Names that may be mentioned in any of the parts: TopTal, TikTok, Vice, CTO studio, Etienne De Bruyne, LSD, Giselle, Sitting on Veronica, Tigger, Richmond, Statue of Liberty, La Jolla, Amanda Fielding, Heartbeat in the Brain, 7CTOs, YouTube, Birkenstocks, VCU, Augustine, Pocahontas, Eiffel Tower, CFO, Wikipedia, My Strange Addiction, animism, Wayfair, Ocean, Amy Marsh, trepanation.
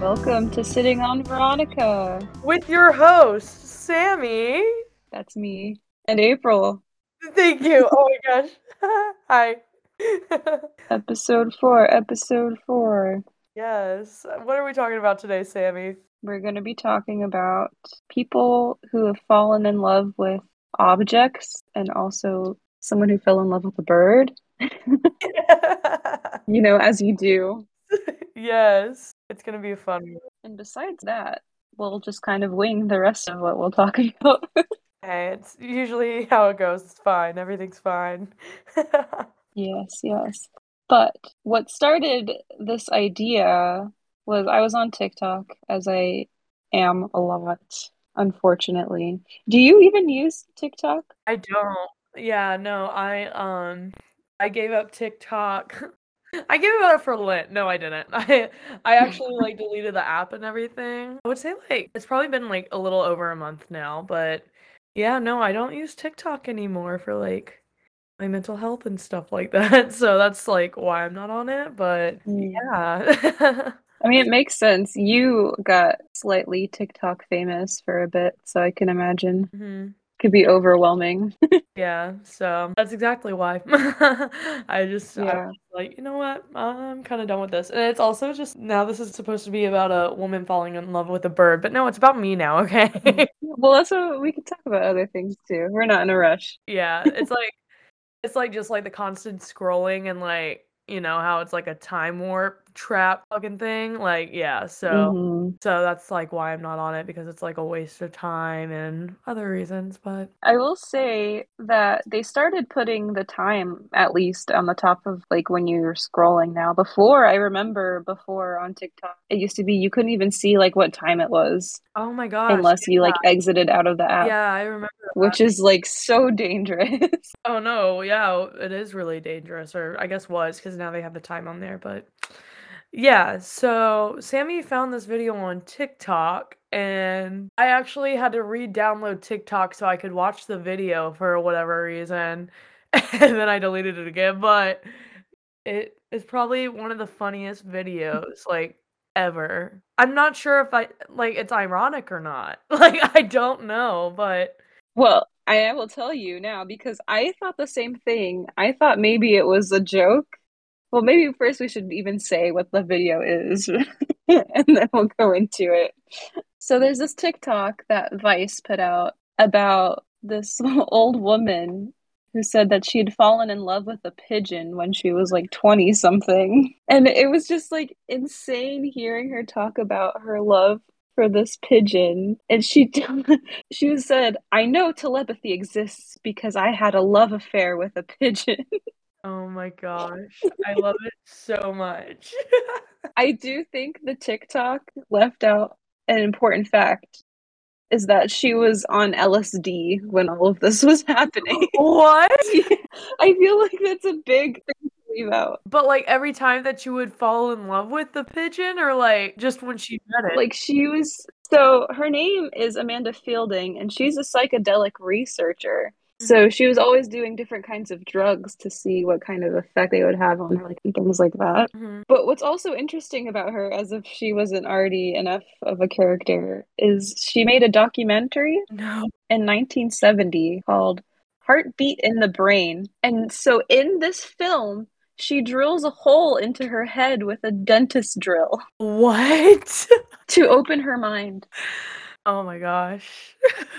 Welcome to Sitting on Veronica. With your host, Sammy. That's me. And April. Thank you. Oh my gosh. Hi. Episode 4. Yes. What are we talking about today, Sammy? We're going to be talking about people who have fallen in love with objects and also someone who fell in love with a bird. You know, as you do. Yes. It's going to be a fun one. And besides that, we'll just kind of wing the rest of what we'll talk about. Hey, it's usually how it goes. It's fine. Everything's fine. Yes. But what started this idea was I was on TikTok, as I am a lot, unfortunately. Do you even use TikTok? I don't. Yeah, no. I gave up TikTok. I gave it up for Lent. No, I didn't. I actually deleted the app and everything. I would say it's probably been a little over a month now, but yeah, no, I don't use TikTok anymore for my mental health and stuff like that. So that's why I'm not on it, but yeah. I mean, it makes sense. You got slightly TikTok famous for a bit, so I can imagine. Mm-hmm. Could be overwhelming. Yeah, so that's exactly why. I was you know what? I'm kind of done with this. And it's also just now this is supposed to be about a woman falling in love with a bird, but no, it's about me now, okay? Well, also we could talk about other things too. We're not in a rush. Yeah, it's just the constant scrolling and you know, how it's a time warp trap fucking thing. Yeah, so so that's why I'm not on it, because it's a waste of time and other reasons. But I will say that they started putting the time, at least, on the top of when you're scrolling now. Before, I remember on TikTok, it used to be you couldn't even see what time it was. Oh my gosh. Unless you exited out of the app. Yeah, I remember that. Which is so dangerous. Oh no, yeah, it is really dangerous, or I guess was, because now they have the time on there. But yeah, so Sammy found this video on TikTok, and I actually had to re-download TikTok so I could watch the video for whatever reason, and then I deleted it again. But it is probably one of the funniest videos ever. I'm not sure if I it's ironic or not. I don't know, but well, I will tell you now, because I thought the same thing. I thought maybe it was a joke. Well, maybe first we should even say what the video is, and then we'll go into it. So there's this TikTok that Vice put out about this old woman who said that she had fallen in love with a pigeon when she was 20-something. And it was just insane hearing her talk about her love for this pigeon. And she said, "I know telepathy exists because I had a love affair with a pigeon." Oh my gosh. I love it so much. I do think the TikTok left out an important fact, is that she was on LSD when all of this was happening. What? Yeah, I feel that's a big thing to leave out. But every time that you would fall in love with the pigeon, or just when she met it? So her name is Amanda Fielding, and she's a psychedelic researcher. So she was always doing different kinds of drugs to see what kind of effect they would have on her, things like that. Mm-hmm. But what's also interesting about her, as if she wasn't already enough of a character, is she made a documentary in 1970 called Heartbeat in the Brain. And so in this film, she drills a hole into her head with a dentist drill. What? To open her mind. Oh my gosh.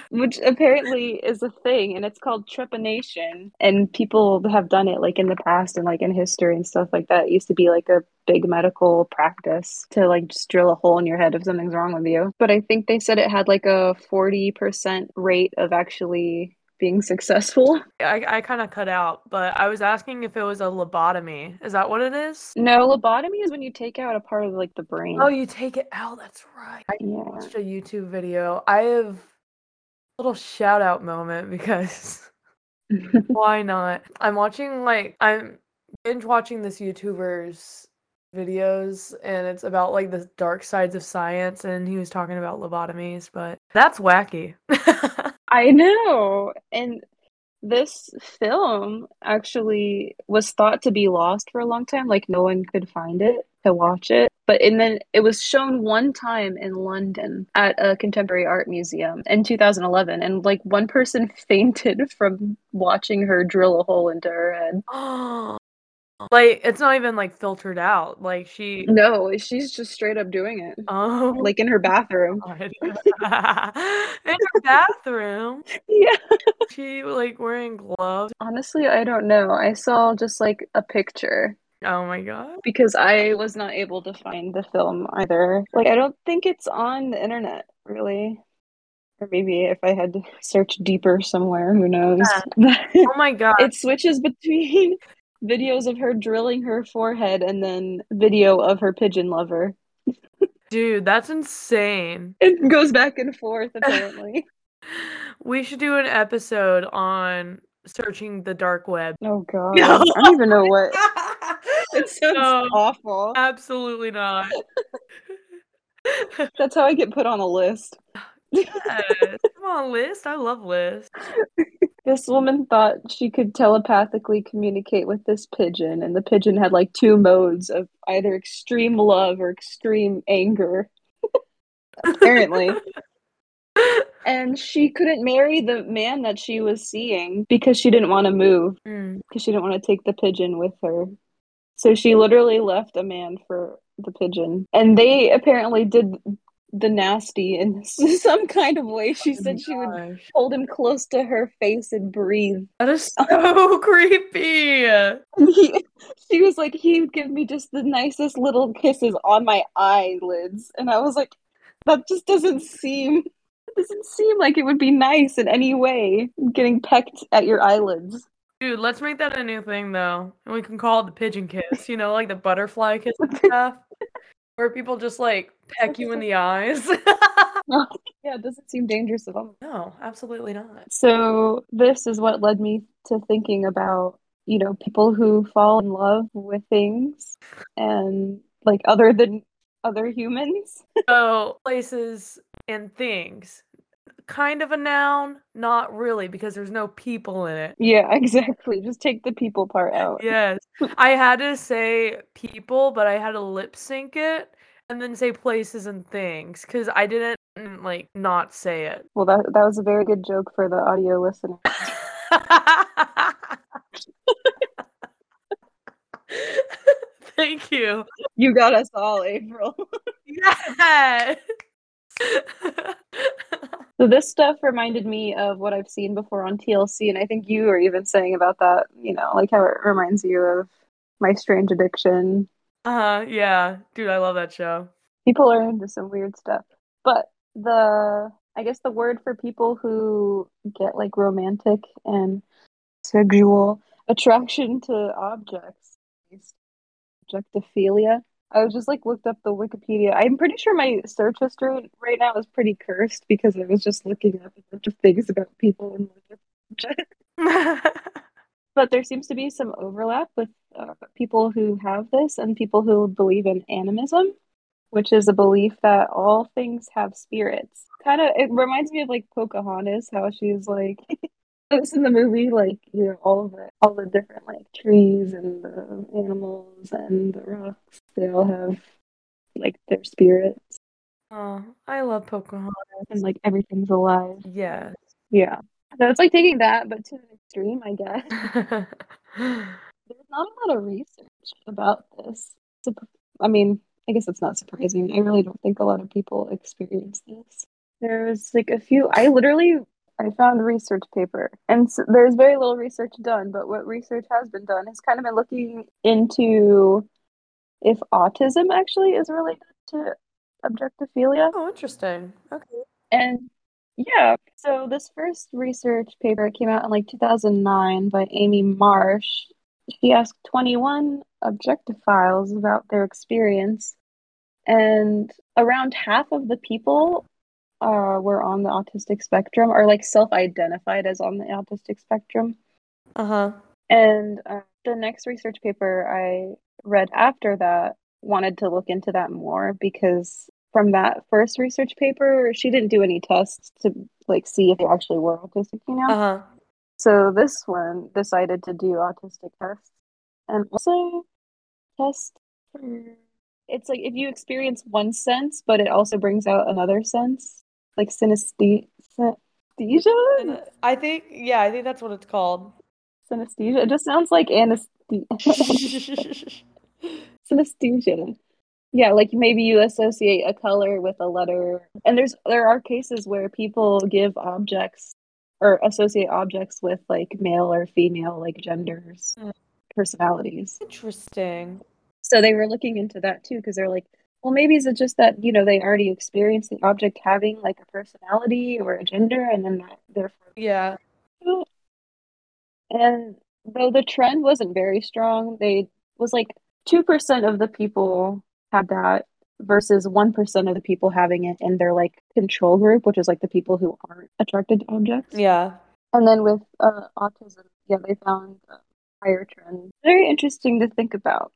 Which apparently is a thing, and it's called trepanation, and people have done it in the past and in history and stuff like that. It used to be a big medical practice to just drill a hole in your head if something's wrong with you. But I think they said it had a 40% rate of actually being successful. I kind of cut out, but I was asking if it was a lobotomy. Is that what it is? No, lobotomy is when you take out a part of the brain. Oh, you take it out. That's right. I watched a YouTube video. I have a little shout out moment, because why not? I'm binge watching this YouTuber's videos, and it's about the dark sides of science, and he was talking about lobotomies, but that's wacky. I know. And this film actually was thought to be lost for a long time. No one could find it to watch it. But and then it was shown one time in London at a contemporary art museum in 2011, and like one person fainted from watching her drill a hole into her head. Like, it's not even like filtered out. Like, she no, she's just straight up doing it. Oh, like in her bathroom. In her bathroom. Yeah. She like wearing gloves. Honestly, I don't know. I saw just like a picture. Oh my god. Because I was not able to find the film either. Like, I don't think it's on the internet, really. Or maybe if I had to search deeper somewhere, who knows? Yeah. Oh my god. It switches between videos of her drilling her forehead and then video of her pigeon lover. Dude, that's insane. It goes back and forth, apparently. We should do an episode on searching the dark web. Oh god. No. I don't even know what. It sounds awful. Absolutely not. That's how I get put on a list. Yes. Come on, list. I love lists. This woman thought she could telepathically communicate with this pigeon, and the pigeon had like two modes of either extreme love or extreme anger. Apparently. And she couldn't marry the man that she was seeing because she didn't want to move, because she didn't want to take the pigeon with her. So she literally left a man for the pigeon. And they apparently did the nasty in some kind of way. She said she would hold him close to her face and breathe. That is so creepy. She was like, he would give me just the nicest little kisses on my eyelids. And I was like, that just doesn't seem like it would be nice in any way, getting pecked at your eyelids. Dude, let's make that a new thing, though. And we can call it the pigeon kiss, you know, like the butterfly kiss and stuff. Where people just, like, peck you in the eyes. Yeah, it doesn't seem dangerous at all. No, absolutely not. So this is what led me to thinking about, you know, people who fall in love with things and, like, other than other humans. So places and things. Kind of a noun, not really, because there's no people in it. Yeah, exactly. Just take the people part out. Yes. I had to say people, but I had to lip sync it and then say places and things, because I didn't, like, not say it. Well, that was a very good joke for the audio listener. Thank you. You got us all, April. Yes! So this stuff reminded me of what I've seen before on TLC, and I think you were even saying about that, you know, like how it reminds you of My Strange Addiction. Yeah. Dude, I love that show. People are into some weird stuff. But I guess the word for people who get like romantic and sexual attraction to objects is objectophilia. I was just like looked up the Wikipedia. I'm pretty sure my search history right now is pretty cursed because I was just looking up a bunch of things about people and objects. But there seems to be some overlap with people who have this and people who believe in animism, which is a belief that all things have spirits. Kind of, it reminds me of like Pocahontas, how she's like. It's in the movie, like, you know, all the different, like, trees and the animals and the rocks, they all have, like, their spirits. Oh, I love Pocahontas. And, like, everything's alive. Yes. Yeah. So it's, like, taking that, but to an extreme, I guess. There's not a lot of research about this. I mean, I guess it's not surprising. I really don't think a lot of people experience this. There's, like, a few... I found a research paper, and so there's very little research done, but what research has been done has kind of been looking into if autism actually is related to objectophilia. Oh, interesting. Okay. And yeah, so this first research paper came out in like 2009 by Amy Marsh. She asked 21 objectophiles about their experience, and around half of the people were on the autistic spectrum, or like self-identified as on the autistic spectrum. And the next research paper I read after that wanted to look into that more, because from that first research paper, she didn't do any tests to like see if they actually were autistic, you know. So this one decided to do autistic tests and also test for It's like if you experience one sense, but it also brings out another sense, like synesthesia. I think that's what it's called. Synesthesia. It just sounds like anesthesia. Synesthesia. Yeah, like maybe you associate a color with a letter. And there are cases where people give objects or associate objects with like male or female, like genders, personalities. Interesting. So they were looking into that too, because they're like, well, maybe is it just that, you know, they already experienced the object having like a personality or a gender, and then that, therefore. Yeah. And though the trend wasn't very strong, they was like 2% of the people had that versus 1% of the people having it in their like control group, which is like the people who aren't attracted to objects. Yeah. And then with autism, yeah, they found a higher trend. Very interesting to think about.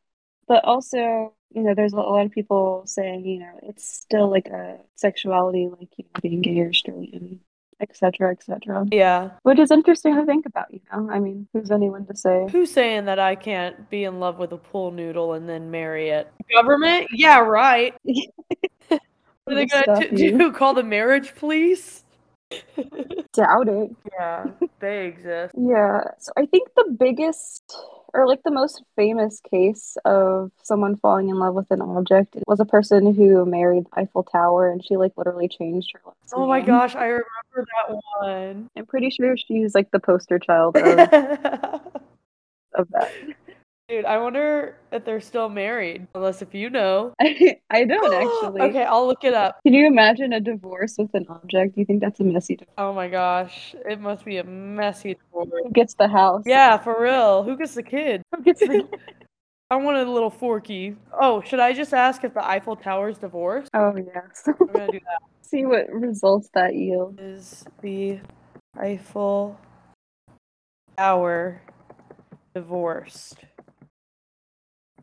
But also, you know, there's a lot of people saying, you know, it's still like a sexuality, like, you know, being gay or straight and et cetera, et cetera. Yeah. Which is interesting to think about, you know? I mean, who's anyone to say? Who's saying that I can't be in love with a pool noodle and then marry it? Government? Yeah, right. What are they going to do? Call the marriage police? Doubt it. Yeah, they exist. Yeah. So I think the biggest or like the most famous case of someone falling in love with an object was a person who married the Eiffel Tower, and she like literally changed her last name. Oh my gosh, I remember that one. I'm pretty sure she's like the poster child of, of that. Dude, I wonder if they're still married. Unless if you know. I don't actually. Okay, I'll look it up. Can you imagine a divorce with an object? Do you think that's a messy divorce? Oh my gosh. It must be a messy divorce. Who gets the house? Yeah, for real. Who gets the kid? Who gets the kid? I wanted a little forky. Oh, should I just ask if the Eiffel Tower's divorced? Oh, yes. I'm going to do that. See what results that yield. Is the Eiffel Tower divorced?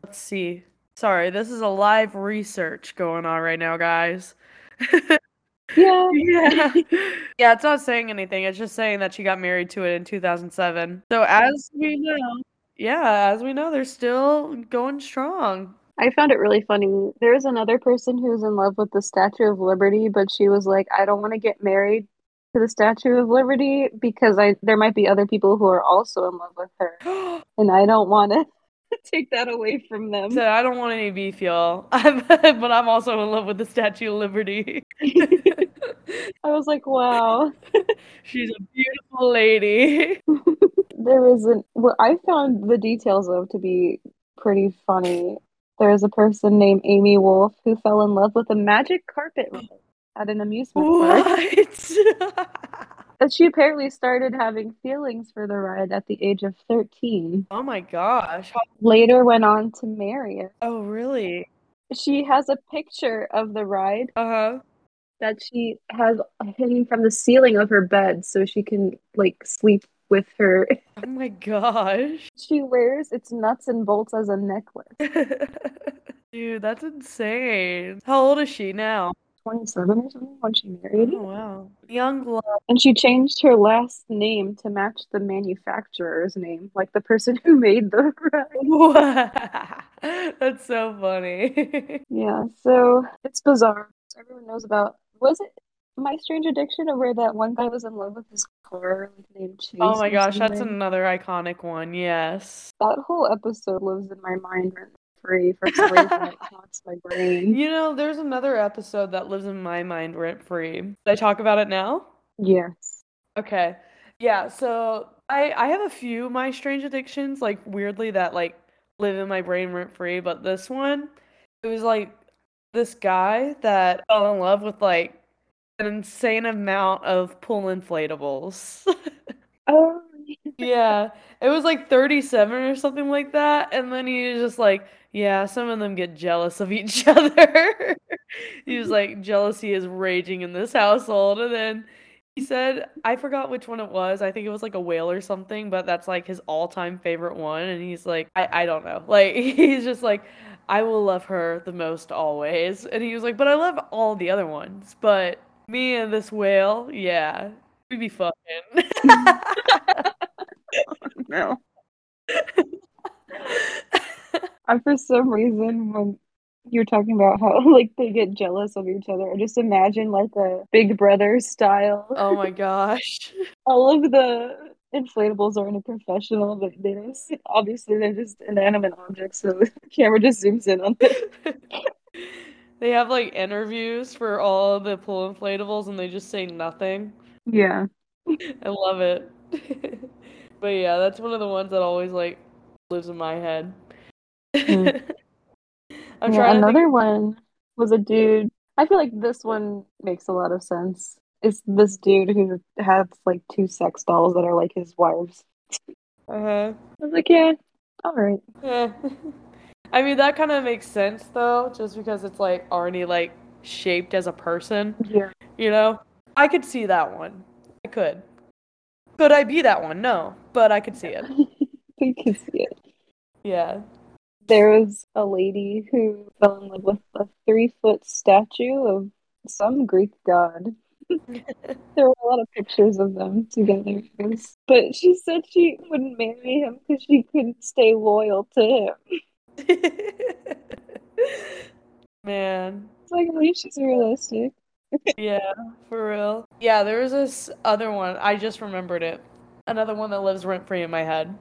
Let's see. Sorry, this is a live research going on right now, guys. Yeah. Yeah, it's not saying anything. It's just saying that she got married to it in 2007. So as we know, they're still going strong. I found it really funny. There is another person who's in love with the Statue of Liberty, but she was like, I don't want to get married to the Statue of Liberty because there might be other people who are also in love with her. And I don't want to take that away from them. So I don't want any beef, y'all. But I'm also in love with the Statue of Liberty. I was like, wow. She's a beautiful lady. There was what I found the details of to be pretty funny. There is a person named Amy Wolf who fell in love with a magic carpet at an amusement park. And she apparently started having feelings for the ride at the age of 13. Oh my gosh. Later went on to marry it. Oh, really? She has a picture of the ride that she has hanging from the ceiling of her bed so she can, like, sleep with her. Oh my gosh. She wears its nuts and bolts as a necklace. Dude, that's insane. How old is she now? 27 or something when she married. Oh, wow. Young love. And she changed her last name to match the manufacturer's name, like the person who made the ride. That's so funny. Yeah, so it's bizarre. Everyone knows about, was it My Strange Addiction, where that one guy was in love with his car named Chase? Oh my gosh, that's another iconic one, yes. That whole episode lives in my mind right now. Free for some reason, it haunts my brain. You know, there's another episode that lives in my mind rent free. Did I talk about it now? Yes. Okay. Yeah, so I have a few My Strange Addictions, like, weirdly, that, like, live in my brain rent free, but this one, it was, like, this guy that fell in love with, like, an insane amount of pool inflatables. Oh. Yeah, it was like 37 or something like that, and then he was just like, yeah, some of them get jealous of each other. He was like, jealousy is raging in this household, and then he said, I forgot which one it was, I think it was like a whale or something, but that's like his all-time favorite one, and he's like, I don't know, like, he's just like, I will love her the most always, and he was like, but I love all the other ones, but me and this whale, yeah, we be fucking. Oh, no. I, for some reason, when you're talking about how like they get jealous of each other. I just imagine like a Big Brother style. Oh my gosh. All of the inflatables aren't a professional, but they don't, obviously they're just inanimate objects, so the camera just zooms in on them. They have like interviews for all the pool inflatables and they just say nothing. Yeah. I love it. But yeah, that's one of the ones that always like lives in my head. Another one was a dude. I feel like this one makes a lot of sense. It's this dude who has like two sex dolls that are like his wives. I was like, yeah, all right. Yeah. I mean, that kind of makes sense though, just because it's like already like shaped as a person. Yeah. You know, I could see that one. I could. Could I be that one? No, but I could see it. I could see it. Yeah. There was a lady who fell in love with a 3-foot statue of some Greek god. There were a lot of pictures of them together. But she said she wouldn't marry him because she couldn't stay loyal to him. Man. It's like, at least she's realistic. Yeah, for real. Yeah, there was this other one. I just remembered it. Another one that lives rent-free in my head.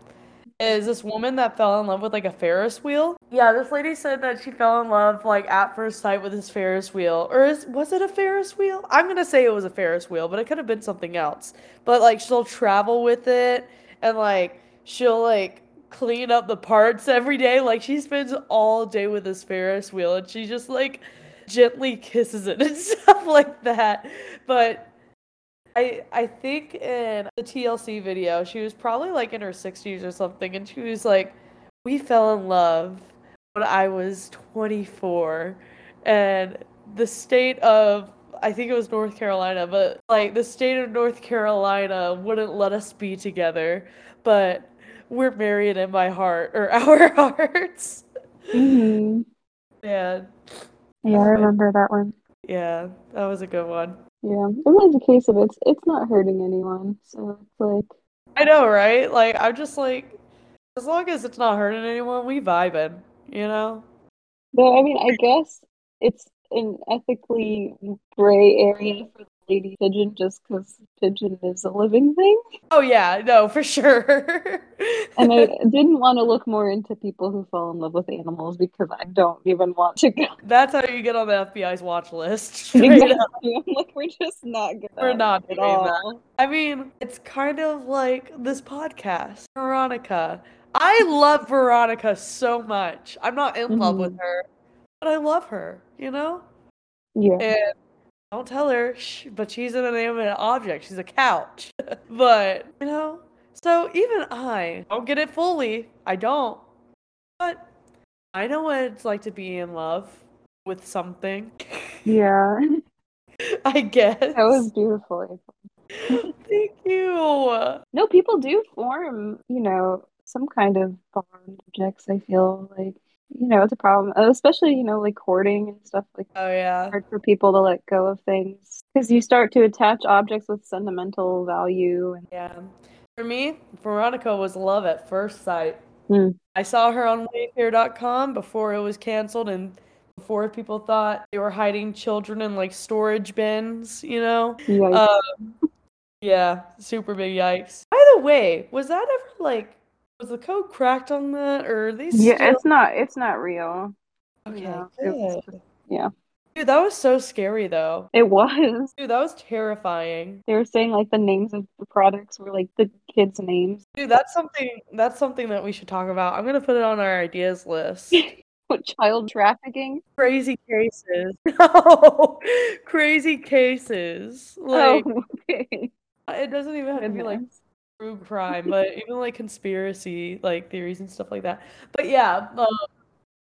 Is this woman that fell in love with, like, a Ferris wheel. Yeah, this lady said that she fell in love, like, at first sight with this Ferris wheel. Or was it a Ferris wheel? I'm going to say it was a Ferris wheel, but it could have been something else. But, like, she'll travel with it, and, like, she'll, like, clean up the parts every day. Like, she spends all day with this Ferris wheel, and she just, like, gently kisses it and stuff like that. But I think in the TLC video, she was probably like in her 60s or something, and she was like, we fell in love when I was 24. And the state of, I think it was North Carolina, but like the state of North Carolina wouldn't let us be together, but we're married in my heart, or our hearts. Mm-hmm. Yeah. Yeah, I remember that one. Yeah, that was a good one. Yeah, it was a case of it's not hurting anyone, so it's like... I know, right? Like, I'm just like, as long as it's not hurting anyone, we vibing, you know? But, I mean, I guess it's an ethically gray area for the lady pigeon just because pigeon is a living thing. Oh, yeah, no, for sure. And I didn't want to look more into people who fall in love with animals because I don't even want to go. That's how you get on the FBI's watch list. Exactly. I'm like, we're just not good. We're not doing that. I mean, it's kind of like this podcast, Veronica. I love Veronica so much. I'm not in love with her, but I love her, you know? Yeah. And don't tell her, but she's an inanimate object. She's a couch. But, you know... So even I don't get it fully. I don't. But I know what it's like to be in love with something. Yeah. I guess. That was beautiful. Thank you. No, people do form, you know, some kind of bond objects, I feel like. You know, it's a problem, especially, you know, like hoarding and stuff like that. Oh, yeah. It's hard for people to let go of things because you start to attach objects with sentimental value. And... Yeah. For me, Veronica was love at first sight. Mm. I saw her on Wayfair.com before it was canceled and before people thought they were hiding children in, like, storage bins, you know? Yeah, super big yikes. By the way, was that ever, like... Was the code cracked on that, or are they still... Yeah, it's not real. Okay, yeah. Good. Yeah. Dude, that was so scary, though. It was. Dude, that was terrifying. They were saying, like, the names of the products were, like, the kids' names. Dude, that's something that we should talk about. I'm going to put it on our ideas list. What, child trafficking? Crazy cases. No! Crazy cases. Like, oh, okay. It doesn't even have to be, like... True crime, but even like conspiracy, like theories and stuff like that. But yeah,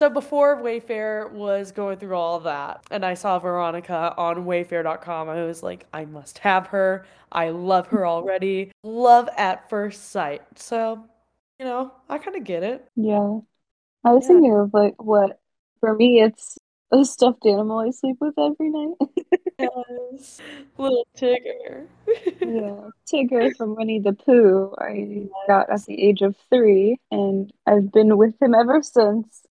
so before Wayfair was going through all that, and I saw Veronica on Wayfair.com, I was like, I must have her. I love her already. Love at first sight. So, you know, I kind of get it. Yeah, I was thinking of like what for me it's a stuffed animal I sleep with every night. Yes. Little Tigger. Yeah, Tigger from Winnie the Pooh. I got at the age of 3, and I've been with him ever since.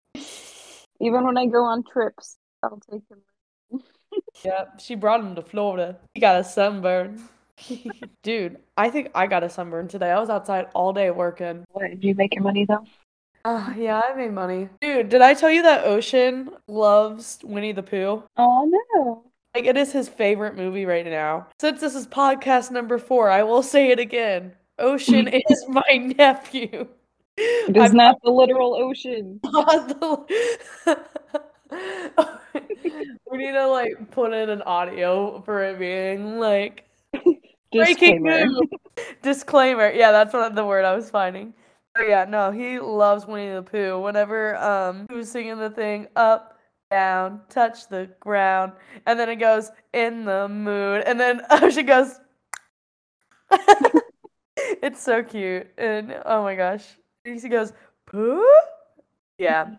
Even when I go on trips, I'll take him. Yep, she brought him to Florida. He got a sunburn. Dude, I think I got a sunburn today. I was outside all day working. What, did you make your money though? Yeah, I made money. Dude, did I tell you that Ocean loves Winnie the Pooh? Oh, no. Like, it is his favorite movie right now. Since this is podcast number 4, I will say it again. Ocean is my nephew. It is not the literal ocean. We need to, like, put in an audio for it being, like... Breaking news. Disclaimer. Yeah, that's what the word I was finding. But yeah, no, he loves Winnie the Pooh. Whenever he was singing the thing, up, down, touch the ground, and then it goes, in the mood, and then Ocean goes. It's so cute. And oh my gosh. He goes, Pooh? Yeah.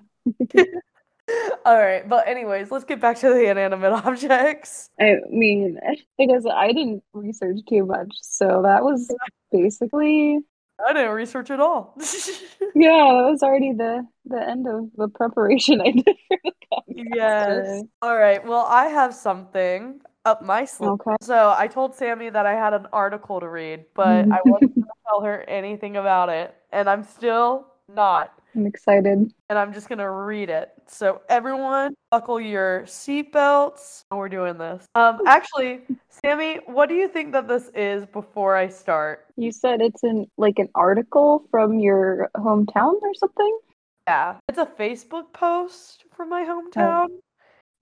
All right, but anyways, let's get back to the inanimate objects. I mean, because I didn't research too much, so that was basically... I didn't research at all. Yeah, that was already the end of the preparation I did for the podcast. Yes. All right, well, I have something up my sleeve. Okay. So I told Sammy that I had an article to read, but I wasn't going to tell her anything about it, and I'm still not. I'm excited. And I'm just going to read it. So everyone, buckle your seatbelts. We're doing this. Actually, Sammy, what do you think that this is before I start? You said it's an article from your hometown or something? Yeah. It's a Facebook post from my hometown.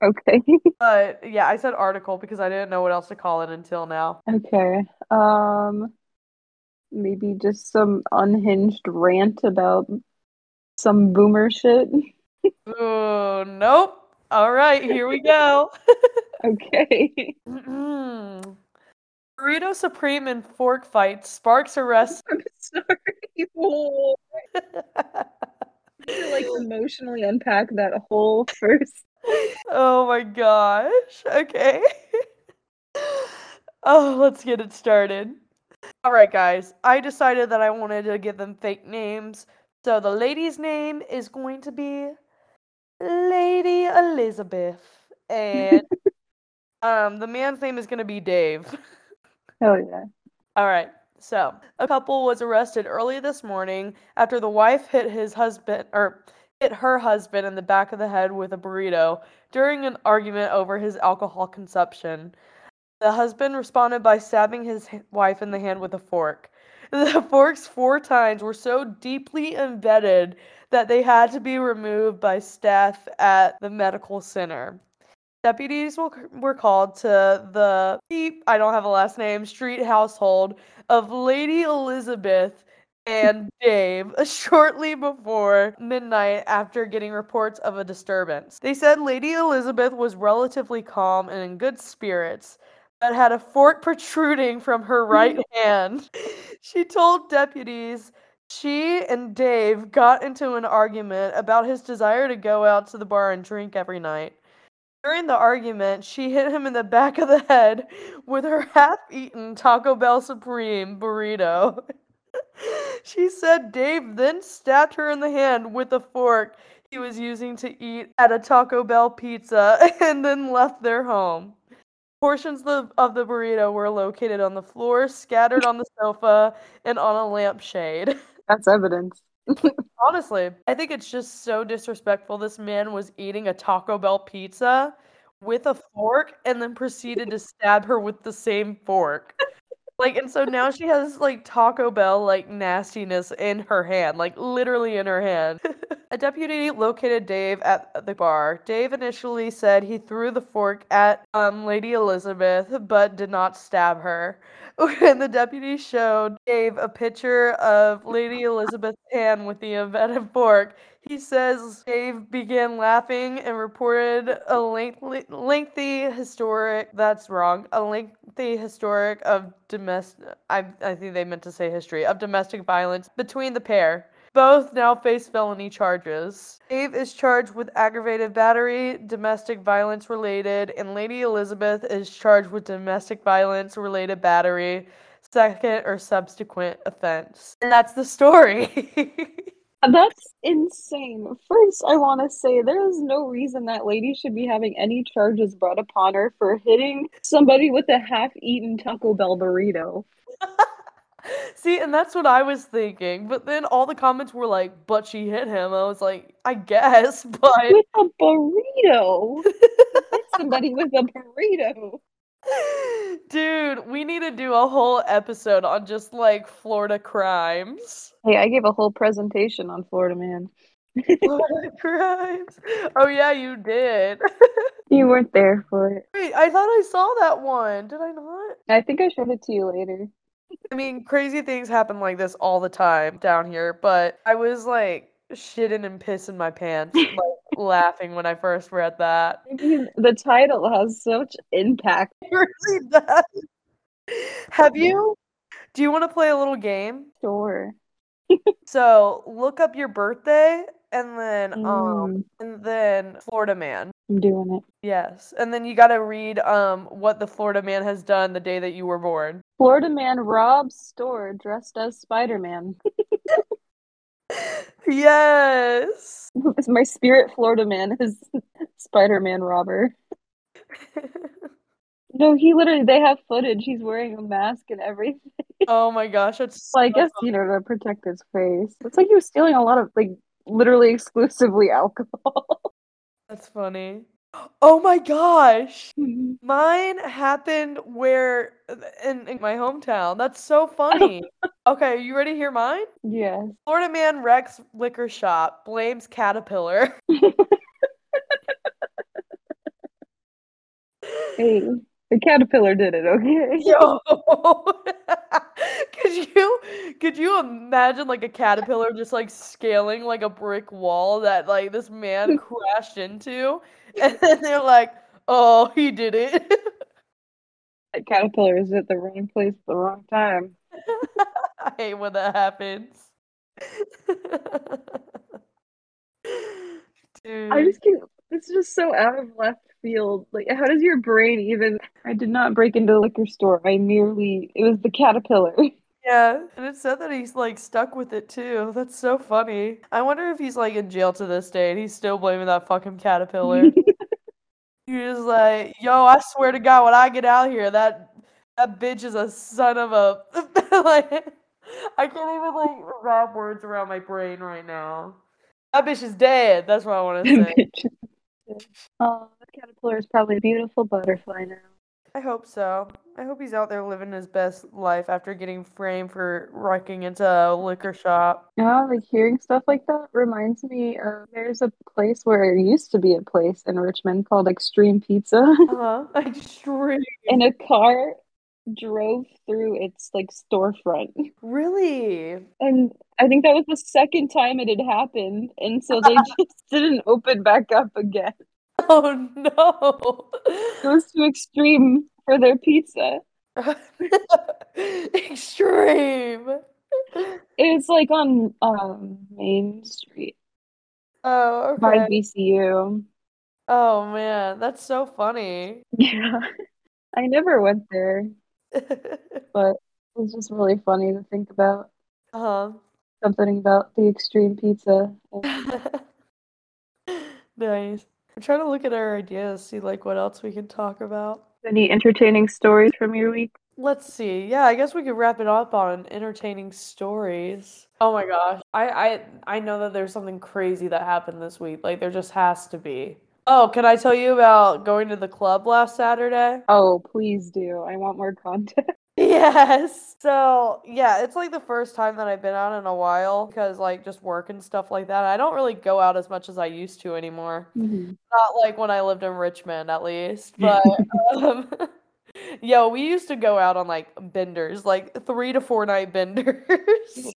Oh. Okay. But yeah, I said article because I didn't know what else to call it until now. Okay. Maybe just some unhinged rant about... some boomer shit. Oh, nope. All right, here we go. Okay. Burrito Supreme in fork fight sparks arrest. I'm sorry. Oh. You like emotionally unpack that whole first. Oh my gosh. Okay. Oh, let's get it started. All right, guys. I decided that I wanted to give them fake names. So the lady's name is going to be Lady Elizabeth, and the man's name is going to be Dave. Oh, yeah. All right. So a couple was arrested early this morning after the wife hit her husband in the back of the head with a burrito during an argument over his alcohol consumption. The husband responded by stabbing his wife in the hand with a fork. The forks 4 times were so deeply embedded that they had to be removed by staff at the medical center. Deputies were called to the street household of Lady Elizabeth and Dave shortly before midnight after getting reports of a disturbance. They said Lady Elizabeth was relatively calm and in good spirits, but had a fork protruding from her right hand. She told deputies she and Dave got into an argument about his desire to go out to the bar and drink every night. During the argument, she hit him in the back of the head with her half-eaten Taco Bell Supreme burrito. She said Dave then stabbed her in the hand with a fork he was using to eat at a Taco Bell pizza and then left their home. Portions of the burrito were located on the floor, scattered on the sofa, and on a lampshade. That's evidence. Honestly, I think it's just so disrespectful. This man was eating a Taco Bell pizza with a fork and then proceeded to stab her with the same fork. And so now she has, Taco Bell, nastiness in her hand. Literally in her hand. A deputy located Dave at the bar. Dave initially said he threw the fork at Lady Elizabeth, but did not stab her. And the deputy showed Dave a picture of Lady Elizabeth's hand with the embedded fork. He says Dave began laughing and reported a lengthy historic of domestic. I think they meant to say history of domestic violence between the pair. Both now face felony charges. Dave is charged with aggravated battery, domestic violence related, and Lady Elizabeth is charged with domestic violence related battery, second or subsequent offense. And that's the story. That's insane. First, I want to say there is no reason that lady should be having any charges brought upon her for hitting somebody with a half-eaten Taco Bell burrito. See, and that's what I was thinking. But then all the comments were like, but she hit him. I was like, I guess, but... With a burrito? Hit somebody with a burrito. Dude, we need to do a whole episode on just, like, Florida crimes. Hey, I gave a whole presentation on Florida Man. Florida crimes. Oh, yeah, you did. You weren't there for it. Wait, I thought I saw that one. Did I not? I think I showed it to you later. I mean, crazy things happen like this all the time down here, but I was, like, shitting and pissing my pants, like, laughing when I first read that. The title has such impact. Have you? Do you want to play a little game? Sure. So look up your birthday and then Florida Man. I'm doing it. Yes. And then you gotta read what the Florida Man has done the day that you were born. Florida Man robs store dressed as Spider-Man. Yes! My spirit Florida Man is Spider-Man robber. No, he literally, they have footage. He's wearing a mask and everything. Oh my gosh, that's so... I guess, you know, to protect his face. It's like he was stealing a lot of, like, literally exclusively alcohol. That's funny. Oh my gosh! Mine happened where, in my hometown. That's so funny. Okay, you ready to hear mine? Yes. Florida Man wrecks liquor shop, blames caterpillar. Hey, the caterpillar did it, okay? Yo! Could you imagine, like, a caterpillar just, like, scaling, like, a brick wall that, like, this man crashed into? And then they're like, oh, he did it. That caterpillar is at the wrong place at the wrong time. I hate when that happens. Dude. I just can't. It's just so out of left field. Like, how does your brain even... I did not break into the liquor store. It was the caterpillar. Yeah, and it said that he's, like, stuck with it, too. That's so funny. I wonder if he's, like, in jail to this day, and he's still blaming that fucking caterpillar. You're just like, yo, I swear to God, when I get out here, that bitch is a son of a... Like, I can't even, like, wrap words around my brain right now. That bitch is dead. That's what I want to say. Oh, the caterpillar is probably a beautiful butterfly now. I hope so. I hope he's out there living his best life after getting framed for wrecking into a liquor shop. Yeah, like, hearing stuff like that reminds me of, there's a place where it used to be a place in Richmond called Extreme Pizza. Uh-huh. Extreme. And a car drove through its, like, storefront. Really? And I think that was the second time it had happened, and so they just didn't open back up again. Oh no! It was too extreme for their pizza. Extreme! It's like on Main Street. Oh, okay. By VCU. Oh man, that's so funny. Yeah. I never went there. But it's just really funny to think about. Uh-huh. Something about the Extreme Pizza. Nice. I'm trying to look at our ideas, see, like, what else we can talk about. Any entertaining stories from your week? Let's see. Yeah, I guess we could wrap it up on entertaining stories. Oh my gosh. I know that there's something crazy that happened this week. Like, there just has to be. Oh, can I tell you about going to the club last Saturday? Oh, please do. I want more content. Yes. So, yeah, it's like the first time that I've been out in a while because, like, just work and stuff like that. I don't really go out as much as I used to anymore. Mm-hmm. Not like when I lived in Richmond, at least. But, yo, we used to go out on, like, benders, like 3 to 4 night benders.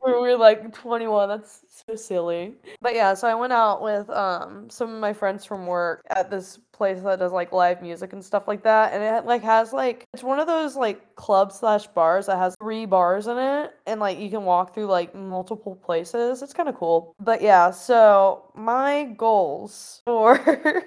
Where we were, like, 21. That's so silly. But, yeah, so I went out with some of my friends from work at this place that does, like, live music and stuff like that. And it, like, has, like, it's one of those, like, club/bars that has 3 bars in it. And, like, you can walk through, like, multiple places. It's kind of cool. But, yeah, so my goals for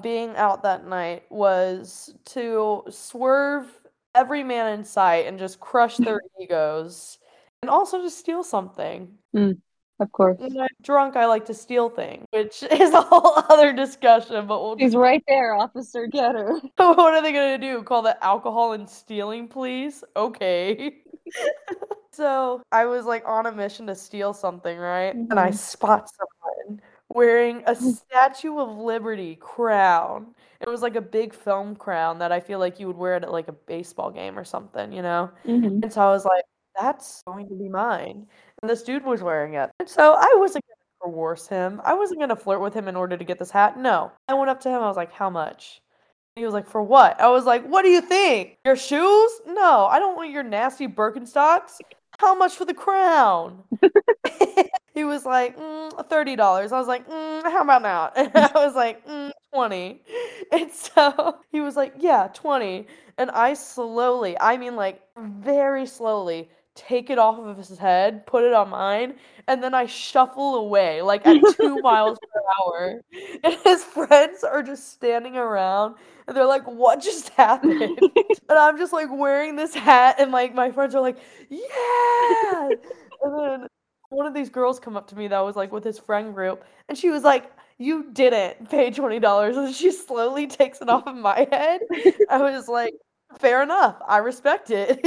being out that night was to swerve every man in sight and just crush their egos. And also to steal something. Mm. Of course. When I'm drunk, I like to steal things, which is a whole other discussion, but we'll... She's right there, Officer Getter. What are they going to do? Call the alcohol and stealing police? Okay. So I was like on a mission to steal something, right? Mm-hmm. And I spot someone wearing a Statue of Liberty crown. It was like a big film crown that I feel like you would wear it at like a baseball game or something, you know? Mm-hmm. And so I was like, that's going to be mine. And this dude was wearing it. And so I wasn't going to coerce him. I wasn't going to flirt with him in order to get this hat. No. I went up to him. I was like, how much? And he was like, for what? I was like, what do you think? Your shoes? No, I don't want your nasty Birkenstocks. How much for the crown? He was like, $30. I was like, how about now? And I was like, 20. And so he was like, yeah, 20. And I slowly, I mean like very slowly, take it off of his head, put it on mine, and then I shuffle away, like, at 2 miles per hour. And his friends are just standing around, and they're like, what just happened? And I'm just, like, wearing this hat, and, like, my friends are like, yeah! And then one of these girls come up to me that was, like, with his friend group, and she was like, you didn't pay $20, and she slowly takes it off of my head. I was like, fair enough. I respect it.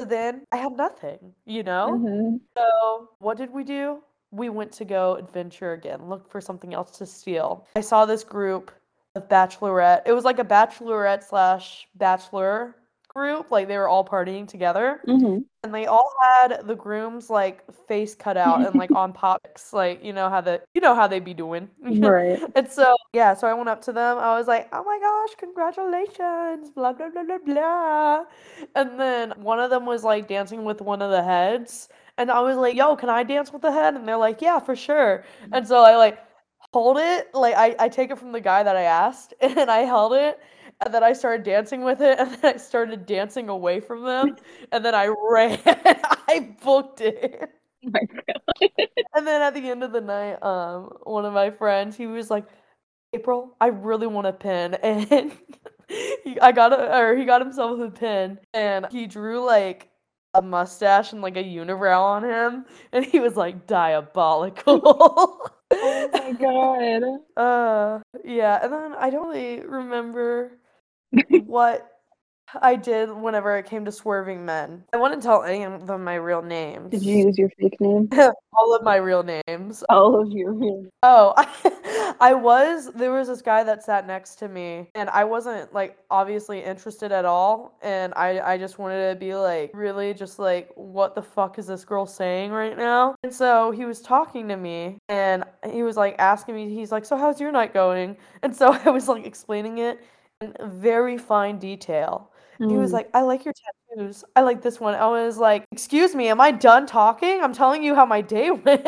Then I have nothing, you know? Mm-hmm. So what did we do? We went to go adventure again, look for something else to steal. I saw this group of bachelorette. It was like a bachelorette slash bachelor group. Like they were all partying together. Mm-hmm. And they all had the groom's like face cut out and like on pops. Like, you know how they be doing. Right. And so, yeah, so I went up to them. I was like, oh my gosh, congratulations, blah, blah, blah, blah, blah. And then one of them was like dancing with one of the heads. And I was like, yo, can I dance with the head? And they're like, yeah, for sure. And so I like hold it. Like I take it from the guy that I asked and I held it. And then I started dancing with it, and then I started dancing away from them, and then I ran. I booked it. Oh my God. And then at the end of the night, one of my friends, he was like, April, I really want a pin, and he got himself a pin, and he drew like a mustache and like a unibrow on him, and he was like diabolical. Oh my God. Yeah, and then I don't really remember what I did whenever it came to swerving men. I wouldn't tell any of them my real names. Did you use your fake name? All of my real names. All of your real names. Oh, there was this guy that sat next to me, and I wasn't, like, obviously interested at all, and I just wanted to be, like, really just, like, what the fuck is this girl saying right now? And so he was talking to me, and he was, like, asking me, he's like, so how's your night going? And so I was, like, explaining it in very fine detail. He was like, I like your tattoos. I like this one. I was like, excuse me, am I done talking? I'm telling you how my day went.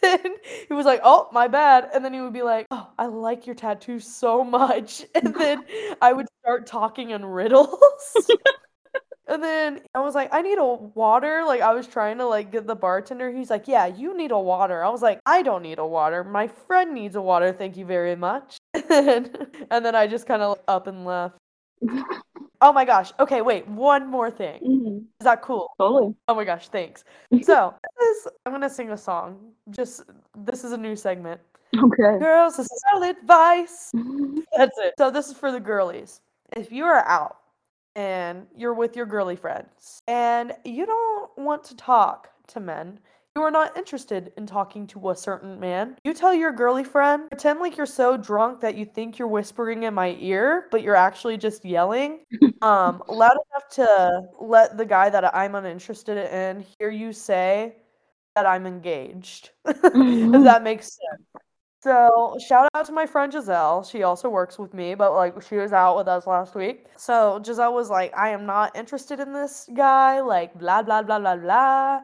Then he was like, oh, my bad. And then he would be like, oh, I like your tattoo so much. And then I would start talking in riddles. And then I was like, I need a water. Like, I was trying to, like, get the bartender. He's like, yeah, you need a water. I was like, I don't need a water. My friend needs a water. Thank you very much. And then I just kind of up and left. Oh my gosh. Okay, wait. One more thing. Mm-hmm. Is that cool? Totally. Oh my gosh, thanks. So, I'm going to sing a song. This is a new segment. Okay. Girls, this is solid Vice. That's it. So, this is for the girlies. If you are out and you're with your girly friends and you don't want to talk to men, you are not interested in talking to a certain man, you tell your girly friend, pretend like you're so drunk that you think you're whispering in my ear, but you're actually just yelling, loud enough to let the guy that I'm uninterested in hear you say that I'm engaged. Mm-hmm. If that makes sense. So, shout out to my friend Giselle. She also works with me, but, like, she was out with us last week. So, Giselle was like, I am not interested in this guy, like, blah, blah, blah, blah, blah.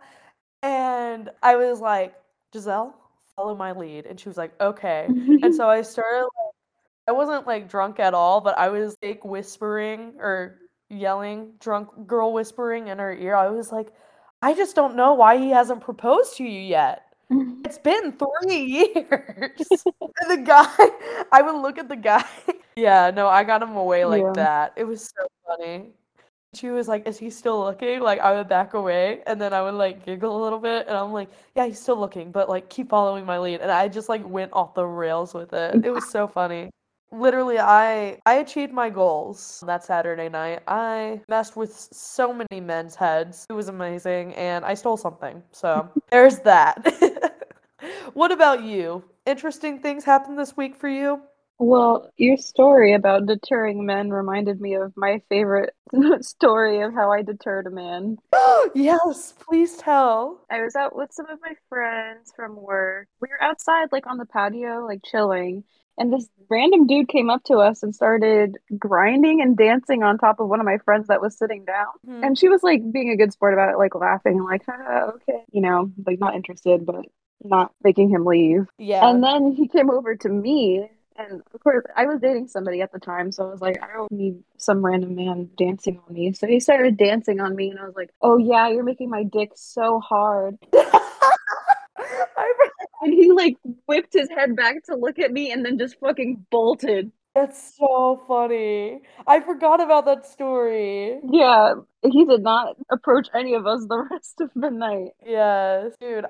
And I was like, Giselle, follow my lead. And she was like, okay. And so I started, like, I wasn't, like, drunk at all, but I was, like, whispering or yelling, drunk girl whispering in her ear. I was like, I just don't know why he hasn't proposed to you yet. It's been 3 years. And the guy, I would look at the guy. Yeah, no, I got him away like that. It was so funny. she was like, is he still looking? Like, I would back away, and then I would, like, giggle a little bit, and I'm like, yeah, he's still looking, but, like, keep following my lead. And I just, like, went off the rails with it. It was so funny. Literally, I achieved my goals that Saturday night. I messed with so many men's heads. It was amazing, and I stole something. So, there's that. What about you? Interesting things happened this week for you? Well, your story about deterring men reminded me of my favorite story of how I deterred a man. Yes, please tell. I was out with some of my friends from work. We were outside, like, on the patio, like, chilling. And this random dude came up to us and started grinding and dancing on top of one of my friends that was sitting down. Mm-hmm. And she was, like, being a good sport about it, like, laughing, like, haha, okay. You know, like, not interested, but not making him leave. Yeah. And then he came over to me. And, of course, I was dating somebody at the time, so I was like, I don't need some random man dancing on me. So he started dancing on me, and I was like, oh, yeah, you're making my dick so hard. And he, like, whipped his head back to look at me and then just fucking bolted. That's so funny. I forgot about that story. Yeah, he did not approach any of us the rest of the night. Yes. Dude,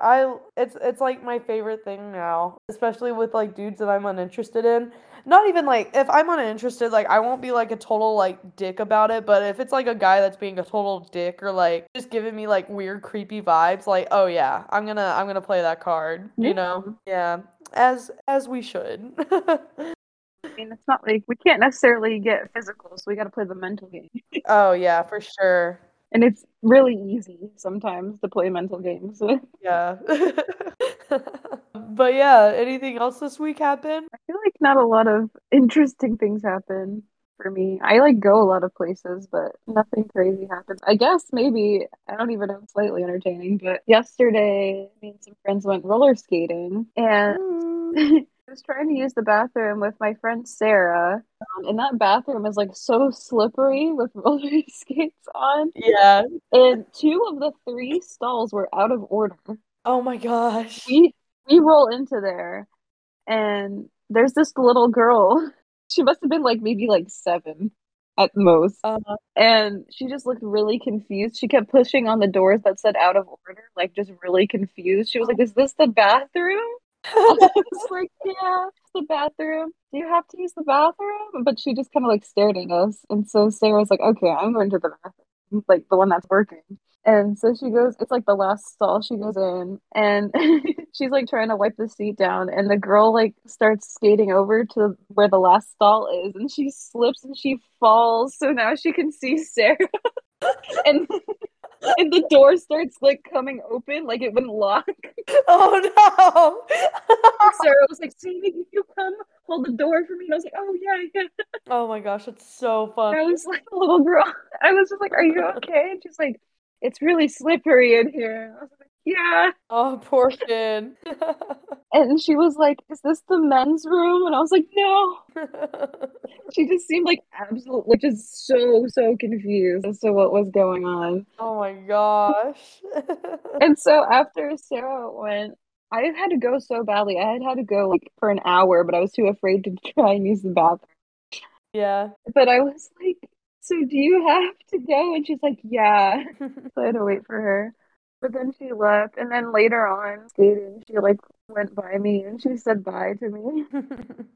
it's like my favorite thing now, especially with, like, dudes that I'm uninterested in. Not even, like, if I'm uninterested, like, I won't be, like, a total, like, dick about it, but if it's, like, a guy that's being a total dick or, like, just giving me, like, weird, creepy vibes, like, oh, yeah, I'm gonna play that card, you know? Yeah, as we should. I mean, it's not like we can't necessarily get physical, so we got to play the mental game. Oh, yeah, for sure. And it's really easy sometimes to play mental games. Yeah. But yeah, anything else this week happened? I feel like not a lot of interesting things happen for me. I, like, go a lot of places, but nothing crazy happens. I guess maybe, I don't even know, it's slightly entertaining, but yesterday, me and some friends went roller skating, and... I was trying to use the bathroom with my friend Sarah, and that bathroom is, like, so slippery with roller skates on. Yeah. And 2 of the 3 stalls were out of order. Oh my gosh. We roll into there, and there's this little girl. She must have been, like, maybe, like, 7 at most. Uh-huh. And she just looked really confused. She kept pushing on the doors that said out of order, like, just really confused. She was like, is this the bathroom? I was like, yeah, it's the bathroom. Do you have to use the bathroom? But she just kind of, like, stared at us. And so Sarah was like, okay, I'm going to the bathroom, like, the one that's working. And so she goes, it's, like, the last stall. She goes in, and she's, like, trying to wipe the seat down, and the girl, like, starts skating over to where the last stall is, and she slips and she falls, so now she can see Sarah. And the door starts, like, coming open, like it wouldn't lock. Oh, no! Sarah was like, Sadie, can you come hold the door for me? And I was like, oh, yeah. Oh, my gosh, it's so fun. I was like, little girl, I was just like, are you okay? And she's like, it's really slippery in here. I was like, yeah. Oh, poor kid. And she was like, is this the men's room? And I was like, no. She just seemed like absolutely, like, just so confused as to what was going on. Oh my gosh. And so after Sarah went, I had to go so badly. I had to go, like, for an hour, but I was too afraid to try and use the bathroom. Yeah. But I was like, so do you have to go? And she's like, yeah. So I had to wait for her. But then she left, and then later on, skating, she, like, went by me, and she said bye to me.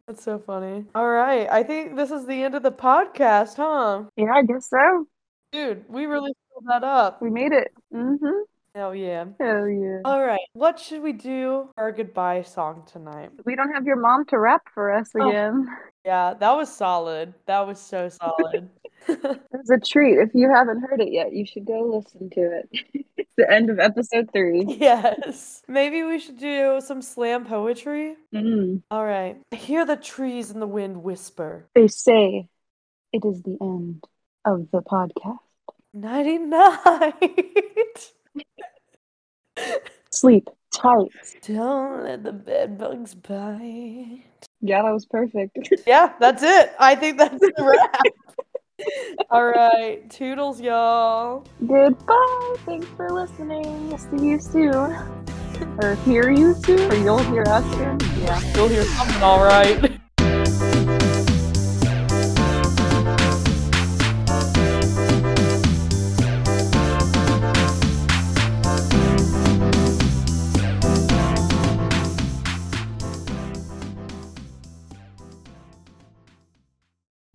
That's so funny. All right, I think this is the end of the podcast, huh? Yeah, I guess so. Dude, we really filled that up. We made it. Mm-hmm. Oh, yeah. Oh, yeah. All right, what should we do for our goodbye song tonight? We don't have your mom to rap for us again. Oh. Yeah, that was solid. That was so solid. It's a treat. If you haven't heard it yet, you should go listen to it. It's the end of episode 3. Yes. Maybe we should do some slam poetry. Mm-hmm. All right. I hear the trees in the wind whisper. They say it is the end of the podcast. Nighty night. Sleep tight. Don't let the bed bugs bite. Yeah, that was perfect. Yeah, that's it. I think that's the wrap. All right, toodles, y'all. Goodbye. Thanks for listening. See you soon. Or hear you soon. Or you'll hear us soon. Yeah, you'll hear something, all right.